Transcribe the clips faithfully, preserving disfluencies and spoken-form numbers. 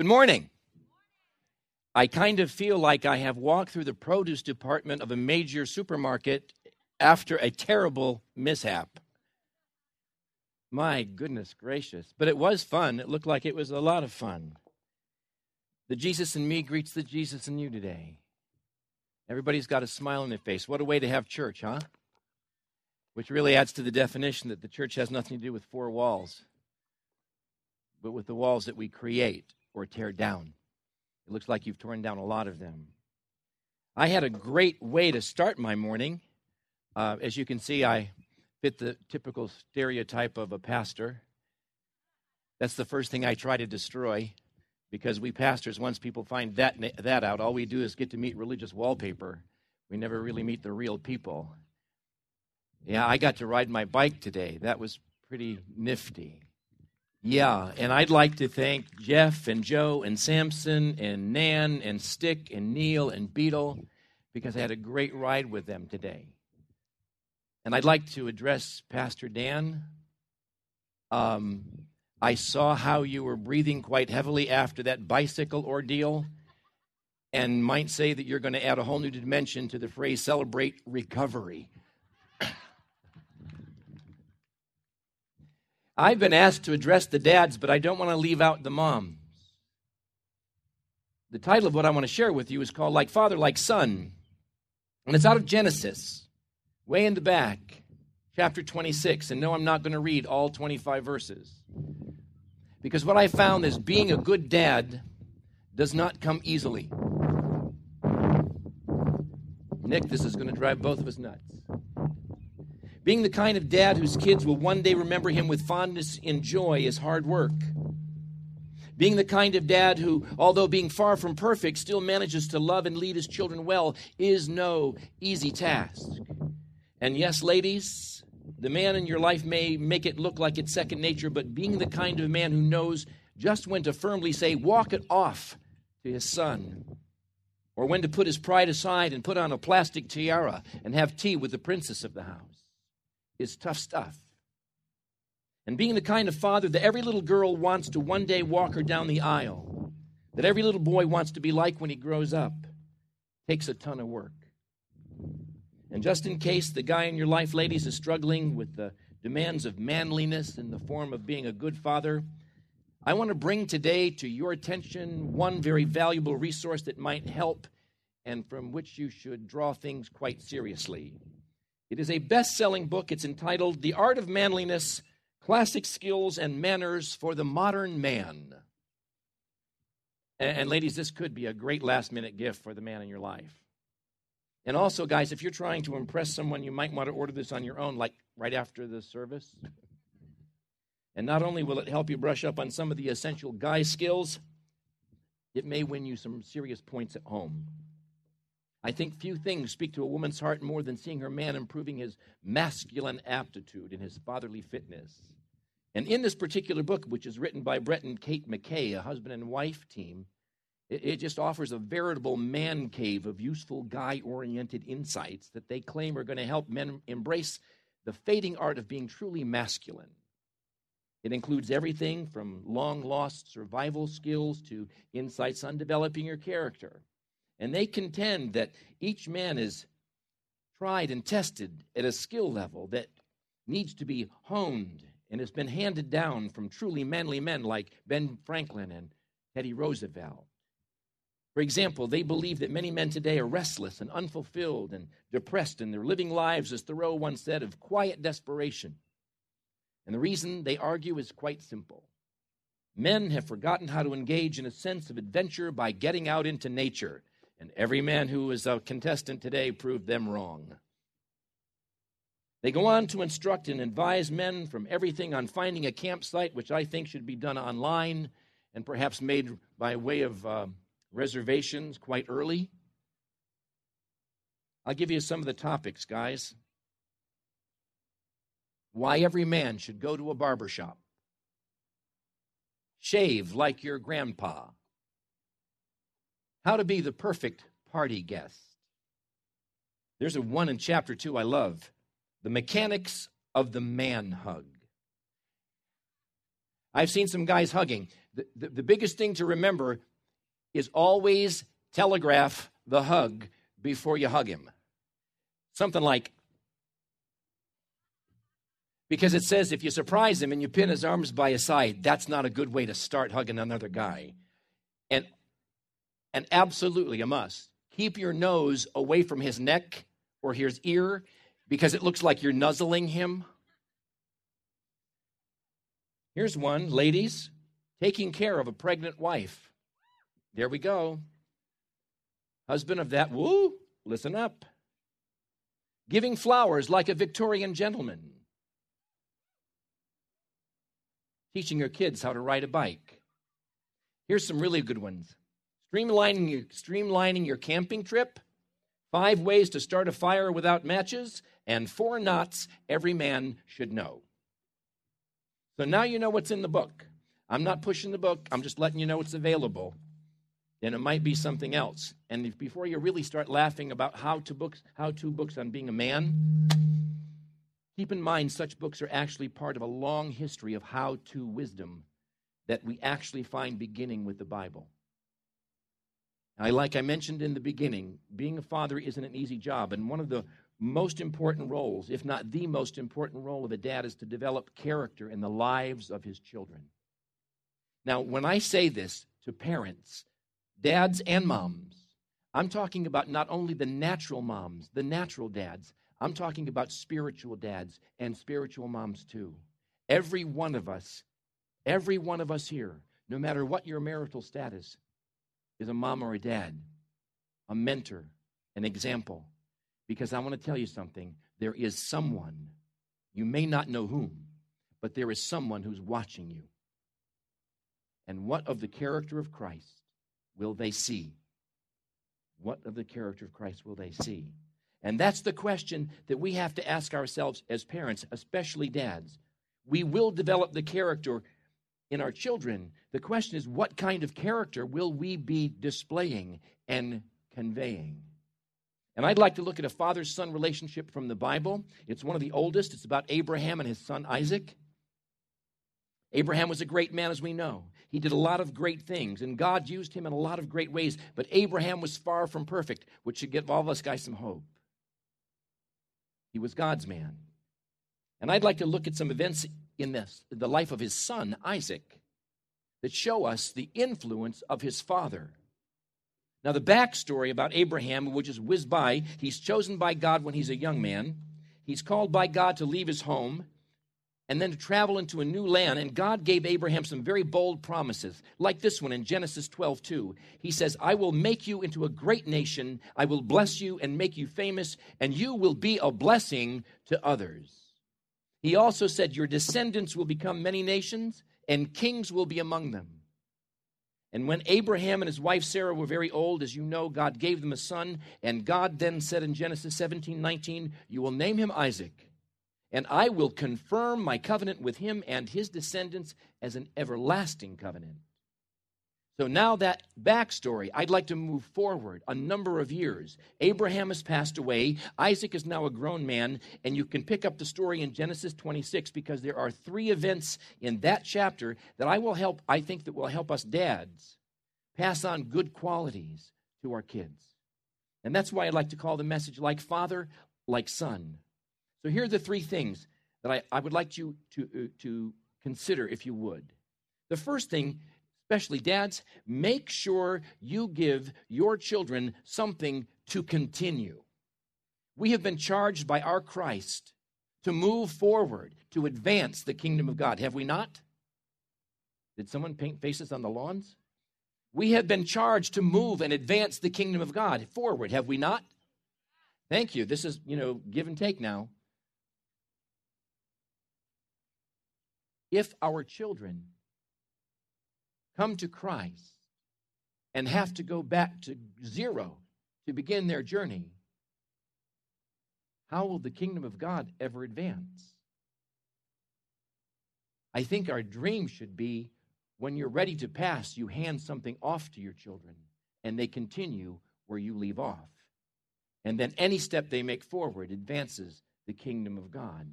Good morning. I kind of feel like I have walked through the produce department of a major supermarket after a terrible mishap. My goodness gracious. But it was fun. It looked like it was a lot of fun. The Jesus in me greets the Jesus in you today. Everybody's got a smile on their face. What a way to have church, huh? Which really adds to the definition that the church has nothing to do with four walls, but with the walls that we create or tear down. It looks like you've torn down a lot of them. I had a great way to start my morning. Uh, as you can see, I fit the typical stereotype of a pastor. That's the first thing I try to destroy, because we pastors, once people find that that out, all we do is get to meet religious wallpaper. We never really meet the real people. Yeah, I got to ride my bike today. That was pretty nifty. Yeah, and I'd like to thank Jeff and Joe and Samson and Nan and Stick and Neil and Beetle, because I had a great ride with them today. And I'd like to address Pastor Dan. Um, I saw how you were breathing quite heavily after that bicycle ordeal, and might say that you're going to add a whole new dimension to the phrase "celebrate recovery." I've been asked to address the dads, but I don't want to leave out the moms. The title of what I want to share with you is called Like Father, Like Son. And it's out of Genesis, way in the back, chapter twenty-six. And no, I'm not going to read all twenty-five verses. Because what I found is being a good dad does not come easily. Nick, this is going to drive both of us nuts. Being the kind of dad whose kids will one day remember him with fondness and joy is hard work. Being the kind of dad who, although being far from perfect, still manages to love and lead his children well is no easy task. And yes, ladies, the man in your life may make it look like it's second nature, but being the kind of man who knows just when to firmly say, "Walk it off," to his son, or when to put his pride aside and put on a plastic tiara and have tea with the princess of the house, is tough stuff. And being the kind of father that every little girl wants to one day walk her down the aisle, that every little boy wants to be like when he grows up, takes a ton of work. And just in case the guy in your life, ladies, is struggling with the demands of manliness in the form of being a good father, I want to bring today to your attention one very valuable resource that might help and from which you should draw things quite seriously. It is a best-selling book. It's entitled The Art of Manliness, Classic Skills and Manners for the Modern Man. And, and ladies, this could be a great last-minute gift for the man in your life. And also, guys, if you're trying to impress someone, you might want to order this on your own, like right after the service. And not only will it help you brush up on some of the essential guy skills, it may win you some serious points at home. I think few things speak to a woman's heart more than seeing her man improving his masculine aptitude and his fatherly fitness. And in this particular book, which is written by Brett and Kate McKay, a husband and wife team, it, it just offers a veritable man cave of useful guy-oriented insights that they claim are going to help men embrace the fading art of being truly masculine. It includes everything from long-lost survival skills to insights on developing your character. And they contend that each man is tried and tested at a skill level that needs to be honed and has been handed down from truly manly men like Ben Franklin and Teddy Roosevelt. For example, they believe that many men today are restless and unfulfilled and depressed, and they're living lives, as Thoreau once said, of quiet desperation. And the reason, they argue, is quite simple. Men have forgotten how to engage in a sense of adventure by getting out into nature. And every man who is a contestant today proved them wrong. They go on to instruct and advise men from everything on finding a campsite, which I think should be done online and perhaps made by way of uh, reservations quite early. I'll give you some of the topics, guys. Why every man should go to a barbershop. Shave like your grandpa. How to be the perfect party guest. There's a one in chapter two I love. The mechanics of the man hug. I've seen some guys hugging. The, the, the biggest thing to remember is always telegraph the hug before you hug him. Something like, because it says if you surprise him and you pin his arms by his side, that's not a good way to start hugging another guy. And and absolutely a must. Keep your nose away from his neck or his ear because it looks like you're nuzzling him. Here's one, ladies, taking care of a pregnant wife. There we go. Husband of that, woo, listen up. Giving flowers like a Victorian gentleman. Teaching your kids how to ride a bike. Here's some really good ones. Streamlining your, streamlining your camping trip. Five ways to start a fire without matches. And four knots every man should know. So now you know what's in the book. I'm not pushing the book. I'm just letting you know it's available. And it might be something else. And if, before you really start laughing about how-to books, how-to books on being a man, keep in mind, such books are actually part of a long history of how-to wisdom that we actually find beginning with the Bible. I, like I mentioned in the beginning, being a father isn't an easy job, and one of the most important roles, if not the most important role of a dad, is to develop character in the lives of his children. Now, when I say this to parents, dads and moms, I'm talking about not only the natural moms, the natural dads, I'm talking about spiritual dads and spiritual moms too. Every one of us, every one of us here, no matter what your marital status, is a mom or a dad, a mentor, an example. Because I want to tell you something. There is someone, you may not know whom, but there is someone who's watching you. And what of the character of Christ will they see? What of the character of Christ will they see? And that's the question that we have to ask ourselves as parents, especially dads. We will develop the character in our children. The question is, what kind of character will we be displaying and conveying? And I'd like to look at a father-son relationship from the Bible. It's one of the oldest. It's about Abraham and his son Isaac. Abraham was a great man, as we know. He did a lot of great things, and God used him in a lot of great ways. But Abraham was far from perfect, which should give all of us guys some hope. He was God's man. And I'd like to look at some events in this, the life of his son, Isaac, that show us the influence of his father. Now, the backstory about Abraham, which is whizzed by, he's chosen by God when he's a young man. He's called by God to leave his home and then to travel into a new land. And God gave Abraham some very bold promises, like this one in Genesis twelve two. He says, I will make you into a great nation. I will bless you and make you famous, and you will be a blessing to others. He also said, your descendants will become many nations, and kings will be among them. And when Abraham and his wife Sarah were very old, as you know, God gave them a son. And God then said in Genesis seventeen nineteen, you will name him Isaac, and I will confirm my covenant with him and his descendants as an everlasting covenant. So now that backstory, I'd like to move forward a number of years. Abraham has passed away. Isaac is now a grown man. And you can pick up the story in Genesis twenty-six because there are three events in that chapter that I will help, I think that will help us dads pass on good qualities to our kids. And that's why I'd like to call the message like father, like son. So here are the three things that I, I would like you to, uh, to consider if you would. The first thing, especially dads, make sure you give your children something to continue. We have been charged by our Christ to move forward, to advance the kingdom of God. Have we not? Did someone paint faces on the lawns? We have been charged to move and advance the kingdom of God forward. Have we not? Thank you. This is, you know, give and take now. If our children come to Christ and have to go back to zero to begin their journey, how will the kingdom of God ever advance? I think our dream should be when you're ready to pass, you hand something off to your children and they continue where you leave off. And then any step they make forward advances the kingdom of God.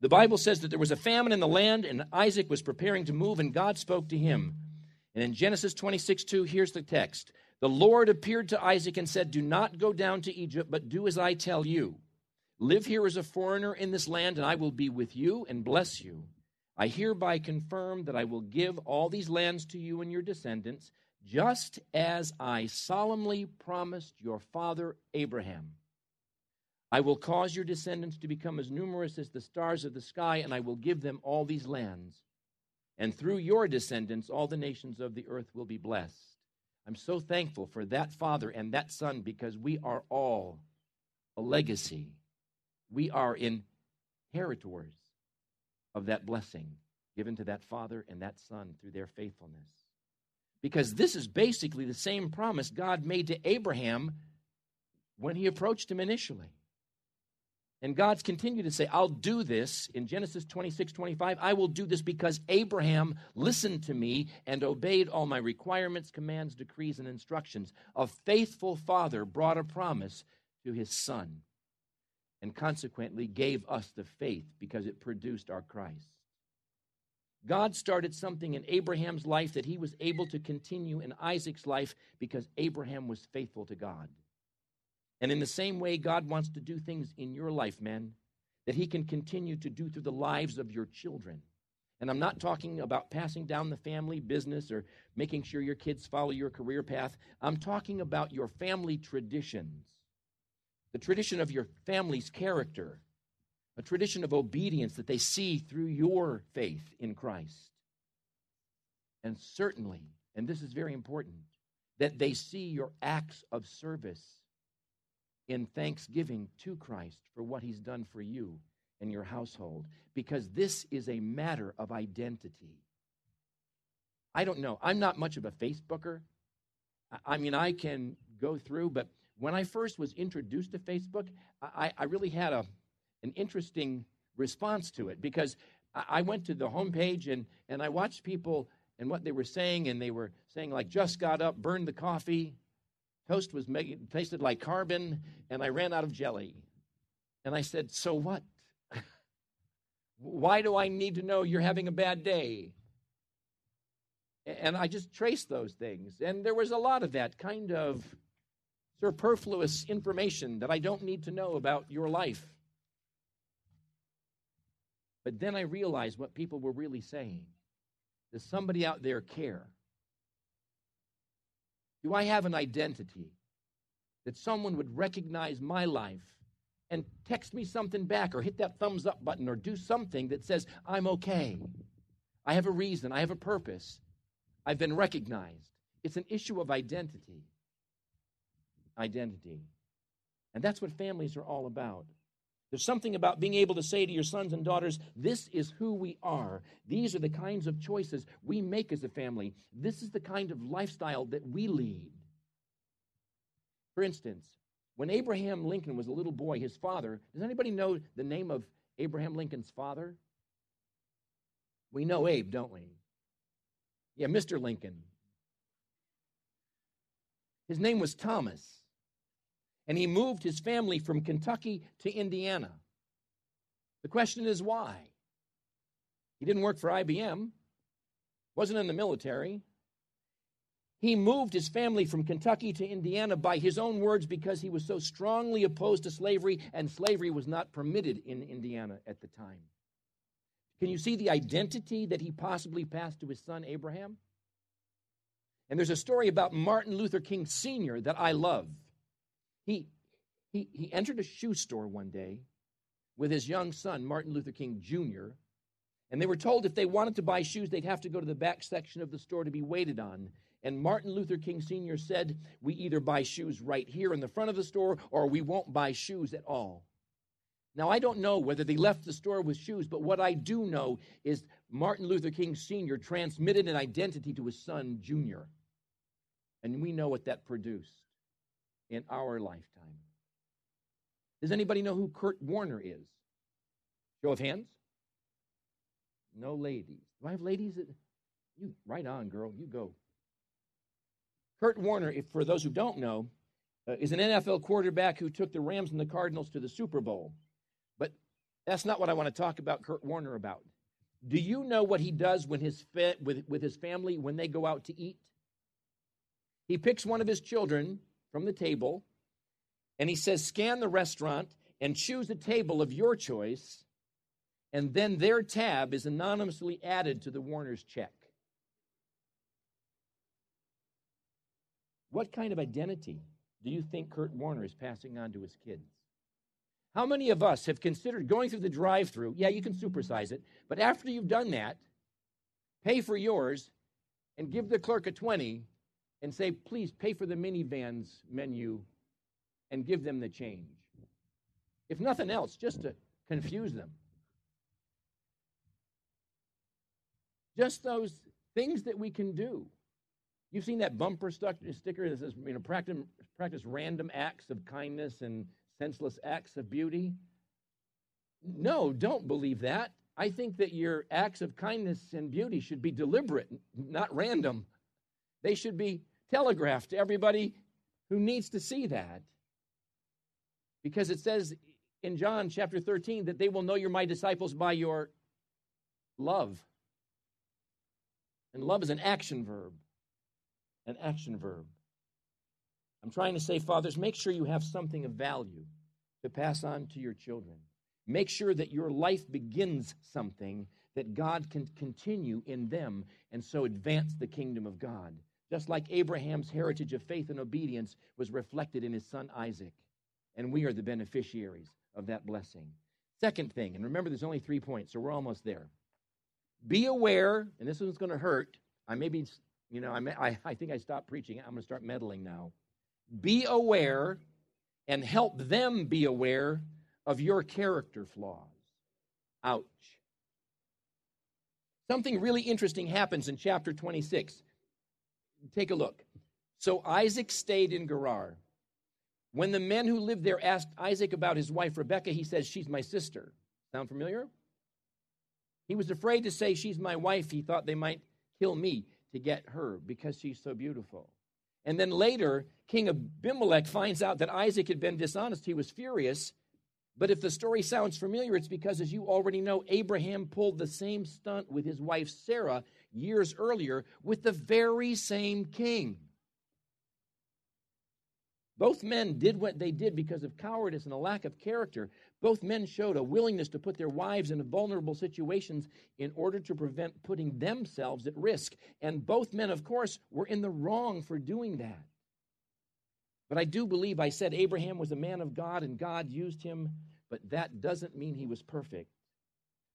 The Bible says that there was a famine in the land, and Isaac was preparing to move, and God spoke to him. And in Genesis twenty-six two, here's the text. The Lord appeared to Isaac and said, do not go down to Egypt, but do as I tell you. Live here as a foreigner in this land, and I will be with you and bless you. I hereby confirm that I will give all these lands to you and your descendants, just as I solemnly promised your father Abraham. I will cause your descendants to become as numerous as the stars of the sky, and I will give them all these lands. And through your descendants, all the nations of the earth will be blessed. I'm so thankful for that father and that son, because we are all a legacy. We are inheritors of that blessing given to that father and that son through their faithfulness. Because this is basically the same promise God made to Abraham when he approached him initially. And God's continued to say, I'll do this in Genesis twenty-six twenty-five. I will do this because Abraham listened to me and obeyed all my requirements, commands, decrees, and instructions. A faithful father brought a promise to his son and consequently gave us the faith because it produced our Christ. God started something in Abraham's life that he was able to continue in Isaac's life because Abraham was faithful to God. And in the same way, God wants to do things in your life, men, that he can continue to do through the lives of your children. And I'm not talking about passing down the family business or making sure your kids follow your career path. I'm talking about your family traditions, the tradition of your family's character, a tradition of obedience that they see through your faith in Christ. And certainly, and this is very important, that they see your acts of service in thanksgiving to Christ for what he's done for you and your household, because this is a matter of identity. I don't know. I'm not much of a Facebooker. I mean, I can go through, but when I first was introduced to Facebook, I, I really had a, an interesting response to it, because I went to the homepage and, and I watched people and what they were saying, and they were saying, like, just got up, burned the coffee, toast was made, tasted like carbon, and I ran out of jelly. And I said, so what? Why do I need to know you're having a bad day? And I just traced those things. And there was a lot of that kind of superfluous information that I don't need to know about your life. But then I realized what people were really saying. Does somebody out there care? Do I have an identity that someone would recognize my life and text me something back or hit that thumbs up button or do something that says, I'm okay. I have a reason. I have a purpose. I've been recognized. It's an issue of identity. Identity. And that's what families are all about. There's something about being able to say to your sons and daughters, this is who we are. These are the kinds of choices we make as a family. This is the kind of lifestyle that we lead. For instance, when Abraham Lincoln was a little boy, his father, does anybody know the name of Abraham Lincoln's father? We know Abe, don't we? Yeah, Mister Lincoln. His name was Thomas. And he moved his family from Kentucky to Indiana. The question is why? He didn't work for I B M, wasn't in the military. He moved his family from Kentucky to Indiana by his own words because he was so strongly opposed to slavery, and slavery was not permitted in Indiana at the time. Can you see the identity that he possibly passed to his son Abraham? And there's a story about Martin Luther King Senior that I love. He, he he entered a shoe store one day with his young son, Martin Luther King Junior, and they were told if they wanted to buy shoes, they'd have to go to the back section of the store to be waited on. And Martin Luther King Senior said, we either buy shoes right here in the front of the store or we won't buy shoes at all. Now, I don't know whether they left the store with shoes, but what I do know is Martin Luther King Senior transmitted an identity to his son, Junior, and we know what that produced in our lifetime. Does anybody know who Kurt Warner is? Show of hands? No ladies. Do I have ladies? That, you right on, girl. You go. Kurt Warner, if for those who don't know, uh, is an N F L quarterback who took the Rams and the Cardinals to the Super Bowl. But That's not what I want to talk about Kurt Warner about. Do you know what he does when his fa- with, with his family when they go out to eat? He picks one of his children from the table, and he says, scan the restaurant and choose a table of your choice, and then their tab is anonymously added to the Warner's check. What kind of identity do you think Kurt Warner is passing on to his kids? How many of us have considered going through the drive-thru? Yeah, you can supersize it, but after you've done that, pay for yours and give the clerk a twenty and say, please pay for the minivan's menu and give them the change. If nothing else, just to confuse them. Just those things that we can do. You've seen that bumper sticker that says, you know, practice, practice random acts of kindness and senseless acts of beauty. No, don't believe that. I think that your acts of kindness and beauty should be deliberate, not random. They should be telegraphed to everybody who needs to see that. Because it says in John chapter thirteen that they will know you're my disciples by your love. And love is an action verb. An action verb. I'm trying to say, fathers, make sure you have something of value to pass on to your children. Make sure that your life begins something that God can continue in them and so advance the kingdom of God. Just like Abraham's heritage of faith and obedience was reflected in his son Isaac. And we are the beneficiaries of that blessing. Second thing, and remember there's only three points, so we're almost there. Be aware, and this one's going to hurt. I may be... You know, I, I think I stopped preaching. I'm going to start meddling now. Be aware and help them be aware of your character flaws. Ouch. Something really interesting happens in chapter twenty-six. Take a look. So Isaac stayed in Gerar. When the men who lived there asked Isaac about his wife Rebekah, he says, she's my sister. Sound familiar? He was afraid to say, she's my wife. He thought they might kill me to get her because she's so beautiful. And then later, King Abimelech finds out that Isaac had been dishonest. He was furious. But if the story sounds familiar, it's because, as you already know, Abraham pulled the same stunt with his wife Sarah years earlier with the very same king. Both men did what they did because of cowardice and a lack of character. Both men showed a willingness to put their wives in vulnerable situations in order to prevent putting themselves at risk. And both men, of course, were in the wrong for doing that. But I do believe I said Abraham was a man of God and God used him, but that doesn't mean he was perfect.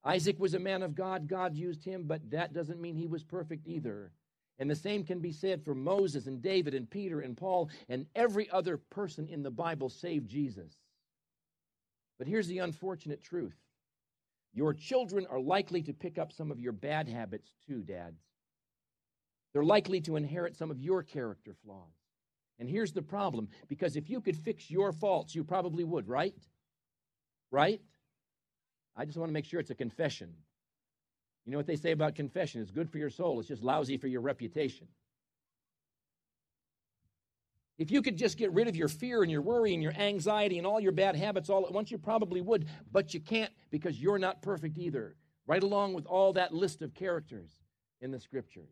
Isaac was a man of God, God used him, but that doesn't mean he was perfect either. And the same can be said for Moses and David and Peter and Paul and every other person in the Bible save Jesus. But here's the unfortunate truth. Your children are likely to pick up some of your bad habits too, dads. They're likely to inherit some of your character flaws. And here's the problem, because if you could fix your faults, you probably would, right? Right? I just want to make sure it's a confession. You know what they say about confession? It's good for your soul. It's just lousy for your reputation. If you could just get rid of your fear and your worry and your anxiety and all your bad habits all at once, you probably would, but you can't because you're not perfect either, right along with all that list of characters in the Scriptures.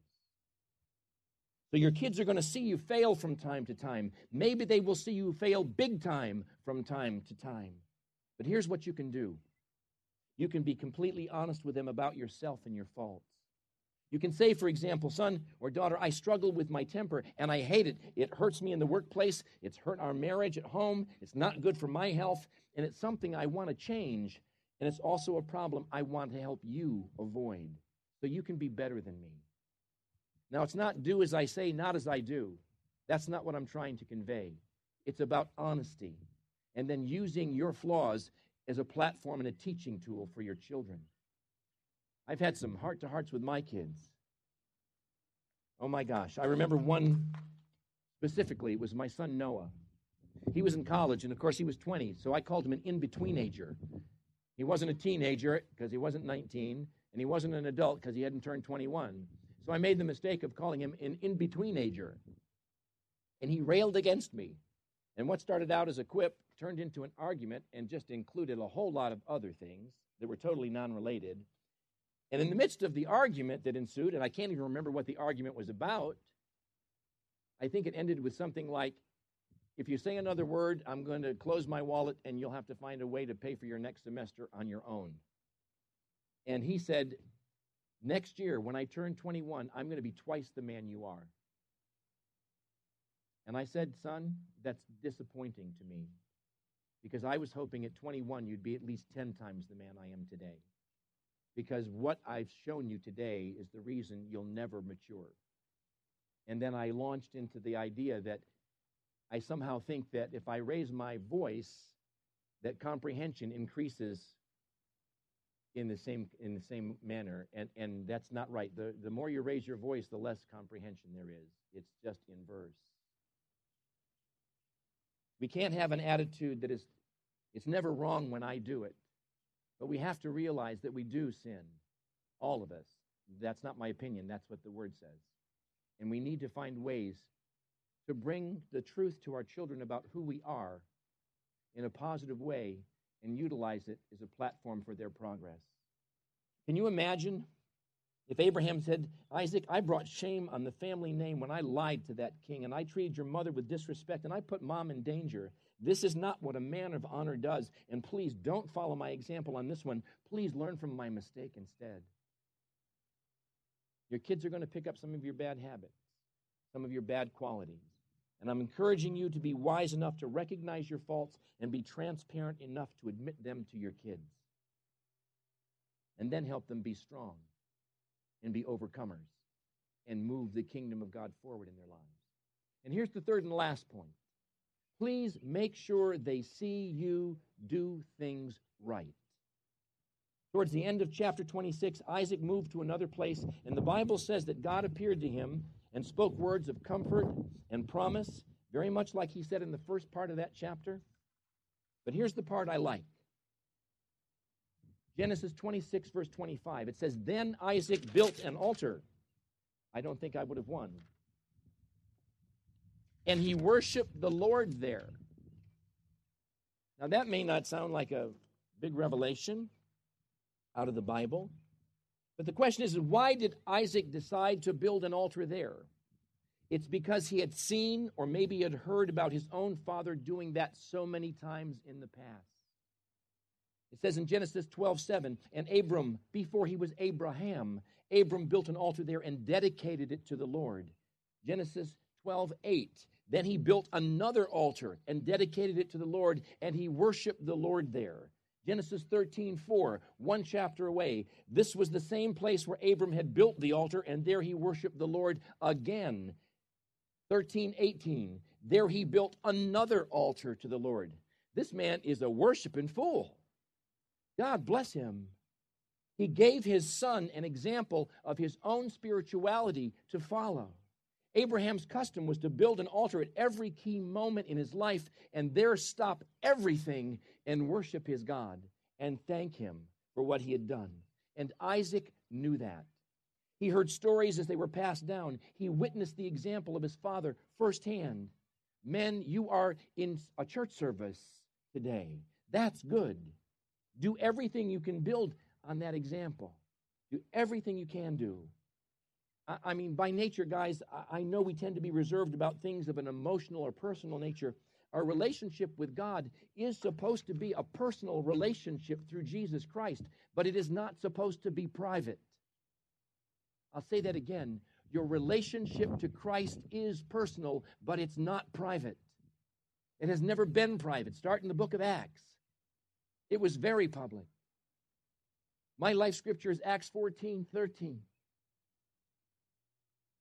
So your kids are going to see you fail from time to time. Maybe they will see you fail big time from time to time. But here's what you can do. You can be completely honest with them about yourself and your faults. You can say, for example, son or daughter, I struggle with my temper and I hate it. It hurts me in the workplace. It's hurt our marriage at home. It's not good for my health. And it's something I want to change. And it's also a problem I want to help you avoid so you can be better than me. Now, it's not do as I say, not as I do. That's not what I'm trying to convey. It's about honesty and then using your flaws as a platform and a teaching tool for your children. I've had some heart-to-hearts with my kids. Oh my gosh, I remember one specifically. It was my son Noah. He was in college, and of course he was twenty, so I called him an in-betweenager. He wasn't a teenager because he wasn't nineteen, and he wasn't an adult because he hadn't turned twenty-one. So I made the mistake of calling him an in-betweenager, and he railed against me. And what started out as a quip turned into an argument and just included a whole lot of other things that were totally non-related. And in the midst of the argument that ensued, and I can't even remember what the argument was about, I think it ended with something like, if you say another word, I'm going to close my wallet and you'll have to find a way to pay for your next semester on your own. And he said, next year, when I turn twenty-one, I'm going to be twice the man you are. And I said, son, that's disappointing to me, because I was hoping at twenty-one you'd be at least ten times the man I am today. Because what I've shown you today is the reason you'll never mature. And then I launched into the idea that I somehow think that if I raise my voice, that comprehension increases in the same in the same manner. And, and that's not right. The, the more you raise your voice, the less comprehension there is. It's just inverse. We can't have an attitude that is, it's never wrong when I do it. But we have to realize that we do sin, all of us. That's not my opinion. That's what the Word says. And we need to find ways to bring the truth to our children about who we are in a positive way and utilize it as a platform for their progress. Can you imagine if Abraham said, Isaac, I brought shame on the family name when I lied to that king, and I treated your mother with disrespect, and I put mom in danger. This is not what a man of honor does, and please don't follow my example on this one. Please learn from my mistake instead. Your kids are going to pick up some of your bad habits, some of your bad qualities, and I'm encouraging you to be wise enough to recognize your faults and be transparent enough to admit them to your kids, and then help them be strong and be overcomers and move the kingdom of God forward in their lives. And here's the third and last point. Please make sure they see you do things right. Towards the end of chapter twenty-six, Isaac moved to another place, and the Bible says that God appeared to him and spoke words of comfort and promise, very much like he said in the first part of that chapter. But here's the part I like. Genesis twenty-six, verse twenty-five, it says, then Isaac built an altar. I don't think I would have won. And he worshiped the Lord there. Now, that may not sound like a big revelation out of the Bible, but the question is, why did Isaac decide to build an altar there? It's because he had seen, or maybe he had heard about his own father doing that so many times in the past. It says in Genesis twelve seven, and Abram, before he was Abraham, Abram built an altar there and dedicated it to the Lord. Genesis twelve eight. Then he built another altar and dedicated it to the Lord, and he worshiped the Lord there. Genesis thirteen four, one chapter away. This was the same place where Abram had built the altar, and there he worshiped the Lord again. thirteen eighteen, there he built another altar to the Lord. This man is a worshiping fool. God bless him. He gave his son an example of his own spirituality to follow. Abraham's custom was to build an altar at every key moment in his life and there stop everything and worship his God and thank him for what he had done. And Isaac knew that. He heard stories as they were passed down. He witnessed the example of his father firsthand. Men, you are in a church service today. That's good. Do everything you can build on that example. Do everything you can do. I, I mean, by nature, guys, I, I know we tend to be reserved about things of an emotional or personal nature. Our relationship with God is supposed to be a personal relationship through Jesus Christ, but it is not supposed to be private. I'll say that again. Your relationship to Christ is personal, but it's not private. It has never been private. Start in the book of Acts. It was very public. My life scripture is Acts fourteen thirteen.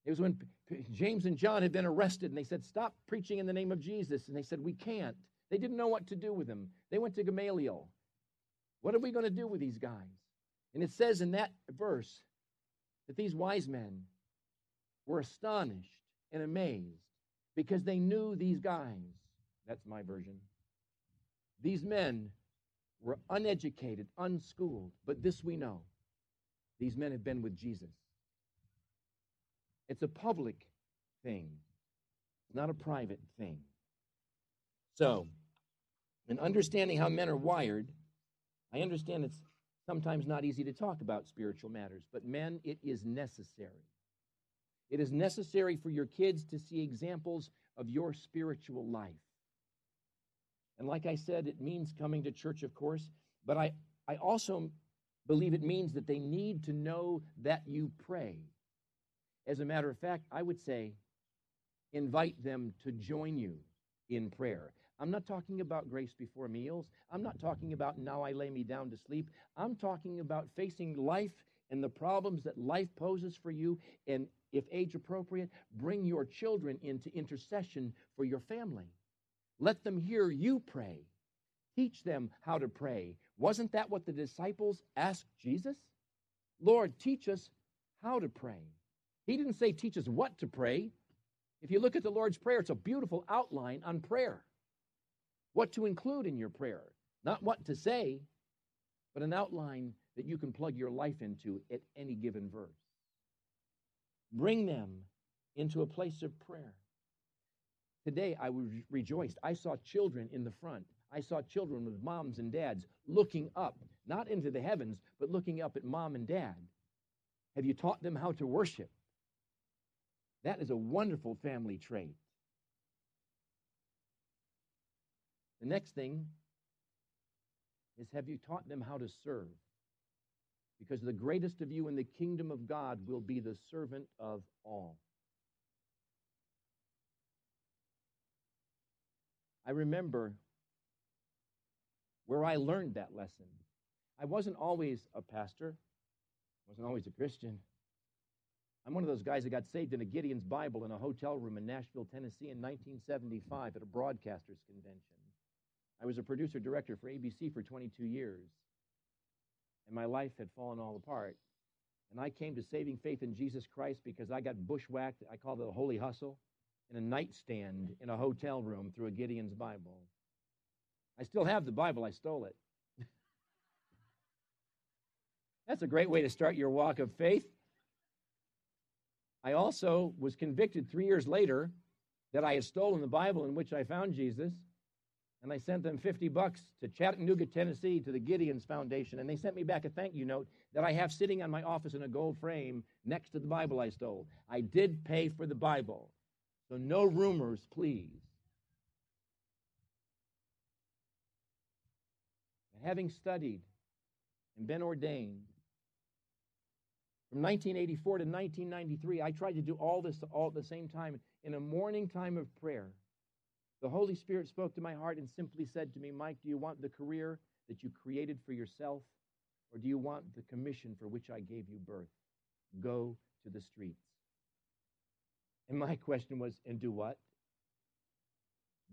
It was when P- James and John had been arrested, and they said, stop preaching in the name of Jesus. And they said, we can't. They didn't know what to do with them. They went to Gamaliel. What are we going to do with these guys? And it says in that verse that these wise men were astonished and amazed because they knew these guys. That's my version. These men were uneducated, unschooled, but this we know. These men have been with Jesus. It's a public thing, not a private thing. So, in understanding how men are wired, I understand it's sometimes not easy to talk about spiritual matters, but men, it is necessary. It is necessary for your kids to see examples of your spiritual life. And like I said, it means coming to church, of course, but I, I also believe it means that they need to know that you pray. As a matter of fact, I would say, invite them to join you in prayer. I'm not talking about grace before meals. I'm not talking about now I lay me down to sleep. I'm talking about facing life and the problems that life poses for you. And if age appropriate, bring your children into intercession for your family. Let them hear you pray. Teach them how to pray. Wasn't that what the disciples asked Jesus? Lord, teach us how to pray. He didn't say teach us what to pray. If you look at the Lord's Prayer, it's a beautiful outline on prayer. What to include in your prayer. Not what to say, but an outline that you can plug your life into at any given verse. Bring them into a place of prayer. Today, I re- rejoiced. I saw children in the front. I saw children with moms and dads looking up, not into the heavens, but looking up at mom and dad. Have you taught them how to worship? That is a wonderful family trait. The next thing is, have you taught them how to serve? Because the greatest of you in the kingdom of God will be the servant of all. I remember where I learned that lesson. I wasn't always a pastor. I wasn't always a Christian. I'm one of those guys that got saved in a Gideon's Bible in a hotel room in Nashville, Tennessee in nineteen seventy-five at a broadcasters convention. I was a producer director for A B C for twenty-two years, and my life had fallen all apart. And I came to saving faith in Jesus Christ because I got bushwhacked, I call it a holy hustle, in a nightstand in a hotel room through a Gideon's Bible. I still have the Bible, I stole it. That's a great way to start your walk of faith. I also was convicted three years later that I had stolen the Bible in which I found Jesus. And I sent them fifty bucks to Chattanooga, Tennessee, to the Gideons Foundation. And they sent me back a thank you note that I have sitting on my office in a gold frame next to the Bible I stole. I did pay for the Bible. So no rumors, please. But having studied and been ordained, from nineteen eighty-four to nineteen ninety-three, I tried to do all this all at the same time in a morning time of prayer. The Holy Spirit spoke to my heart and simply said to me, Mike, do you want the career that you created for yourself, or do you want the commission for which I gave you birth? Go to the streets. And my question was, and do what?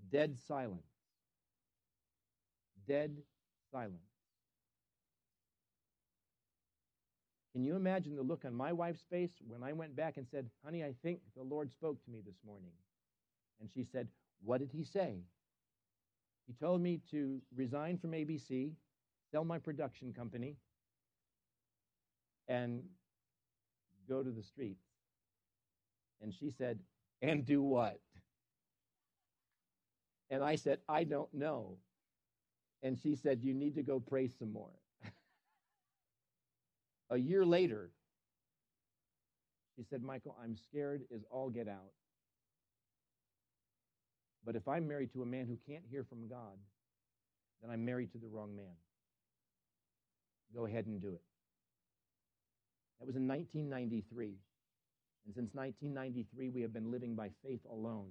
Dead silence. Dead silence. Can you imagine the look on my wife's face when I went back and said, honey, I think the Lord spoke to me this morning? And she said, what did he say? He told me to resign from A B C, sell my production company, and go to the streets. And she said, and do what? And I said, I don't know. And she said, you need to go pray some more. A year later, she said, Michael, I'm scared as all get out. But if I'm married to a man who can't hear from God, then I'm married to the wrong man. Go ahead and do it. That was in nineteen ninety-three. And since nineteen ninety-three, we have been living by faith alone.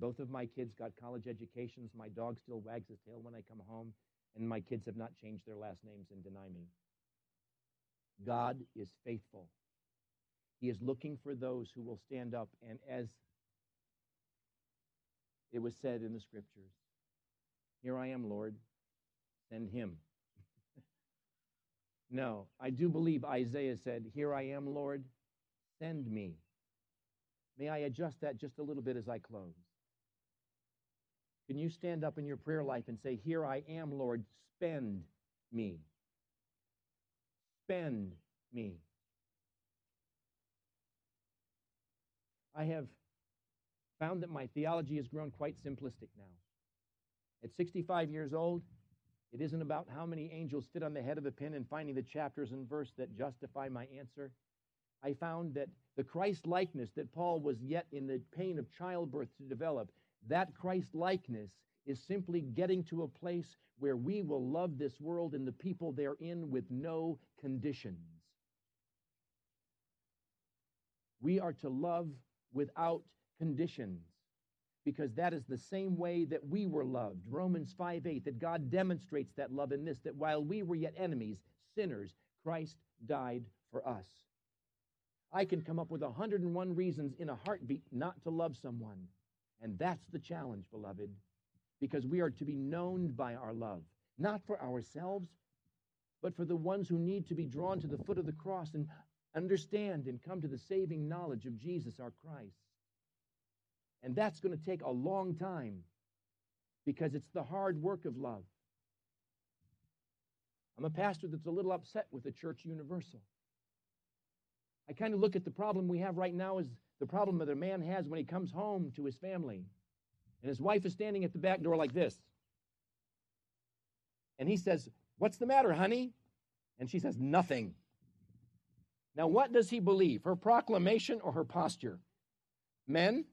Both of my kids got college educations. My dog still wags his tail when I come home. And my kids have not changed their last names and deny me. God is faithful. He is looking for those who will stand up. And as it was said in the scriptures, here I am, Lord, send him. No, I do believe Isaiah said, here I am, Lord, send me. May I adjust that just a little bit as I close? Can you stand up in your prayer life and say, here I am, Lord, spend me. Spend me. I have found that my theology has grown quite simplistic now. At sixty-five years old, It isn't about how many angels fit on the head of a pin and finding the chapters and verse that justify my answer. I found that the Christ-likeness that Paul was yet in the pain of childbirth to develop, that Christ-likeness is simply getting to a place where we will love this world and the people therein with no conditions. We are to love without conditions, because that is the same way that we were loved. Romans five eight, that God demonstrates that love in this, that while we were yet enemies, sinners, Christ died for us. I can come up with one hundred and one reasons in a heartbeat not to love someone. And that's the challenge, beloved, because we are to be known by our love, not for ourselves, but for the ones who need to be drawn to the foot of the cross and understand and come to the saving knowledge of Jesus our Christ. And that's going to take a long time, because it's the hard work of love. I'm a pastor that's a little upset with the Church Universal. I kind of look at the problem we have right now as the problem that a man has when he comes home to his family, and his wife is standing at the back door like this. And he says, "What's the matter, honey?" And she says, "Nothing." Now, what does he believe, her proclamation or her posture? Men?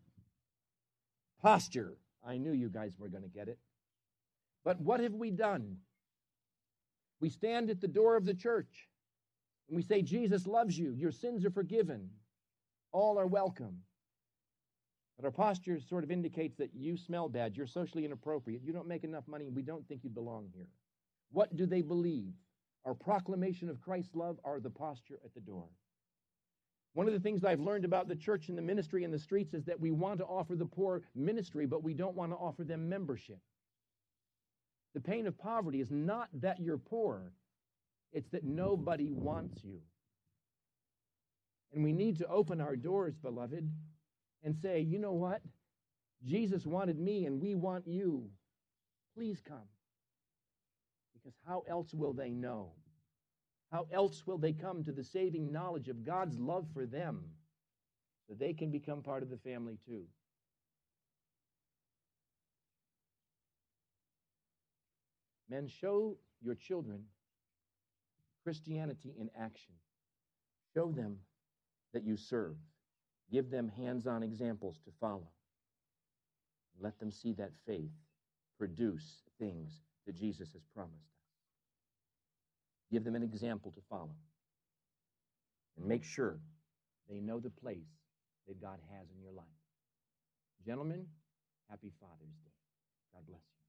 Posture. I knew you guys were going to get it. But what have we done? We stand at the door of the church and we say, "Jesus loves you. Your sins are forgiven. All are welcome." But our posture sort of indicates that you smell bad, you're socially inappropriate, you don't make enough money, we don't think you belong here. What do they believe? Our proclamation of Christ's love or the posture at the door? One of the things I've learned about the church and the ministry in the streets is that we want to offer the poor ministry, but we don't want to offer them membership. The pain of poverty is not that you're poor. It's that nobody wants you. And we need to open our doors, beloved, and say, "You know what? Jesus wanted me and we want you. Please come." Because how else will they know? How else will they come to the saving knowledge of God's love for them so they can become part of the family too? Men, show your children Christianity in action. Show them that you serve. Give them hands-on examples to follow. Let them see that faith produce things that Jesus has promised us. Give them an example to follow. And make sure they know the place that God has in your life. Gentlemen, happy Father's Day. God bless you.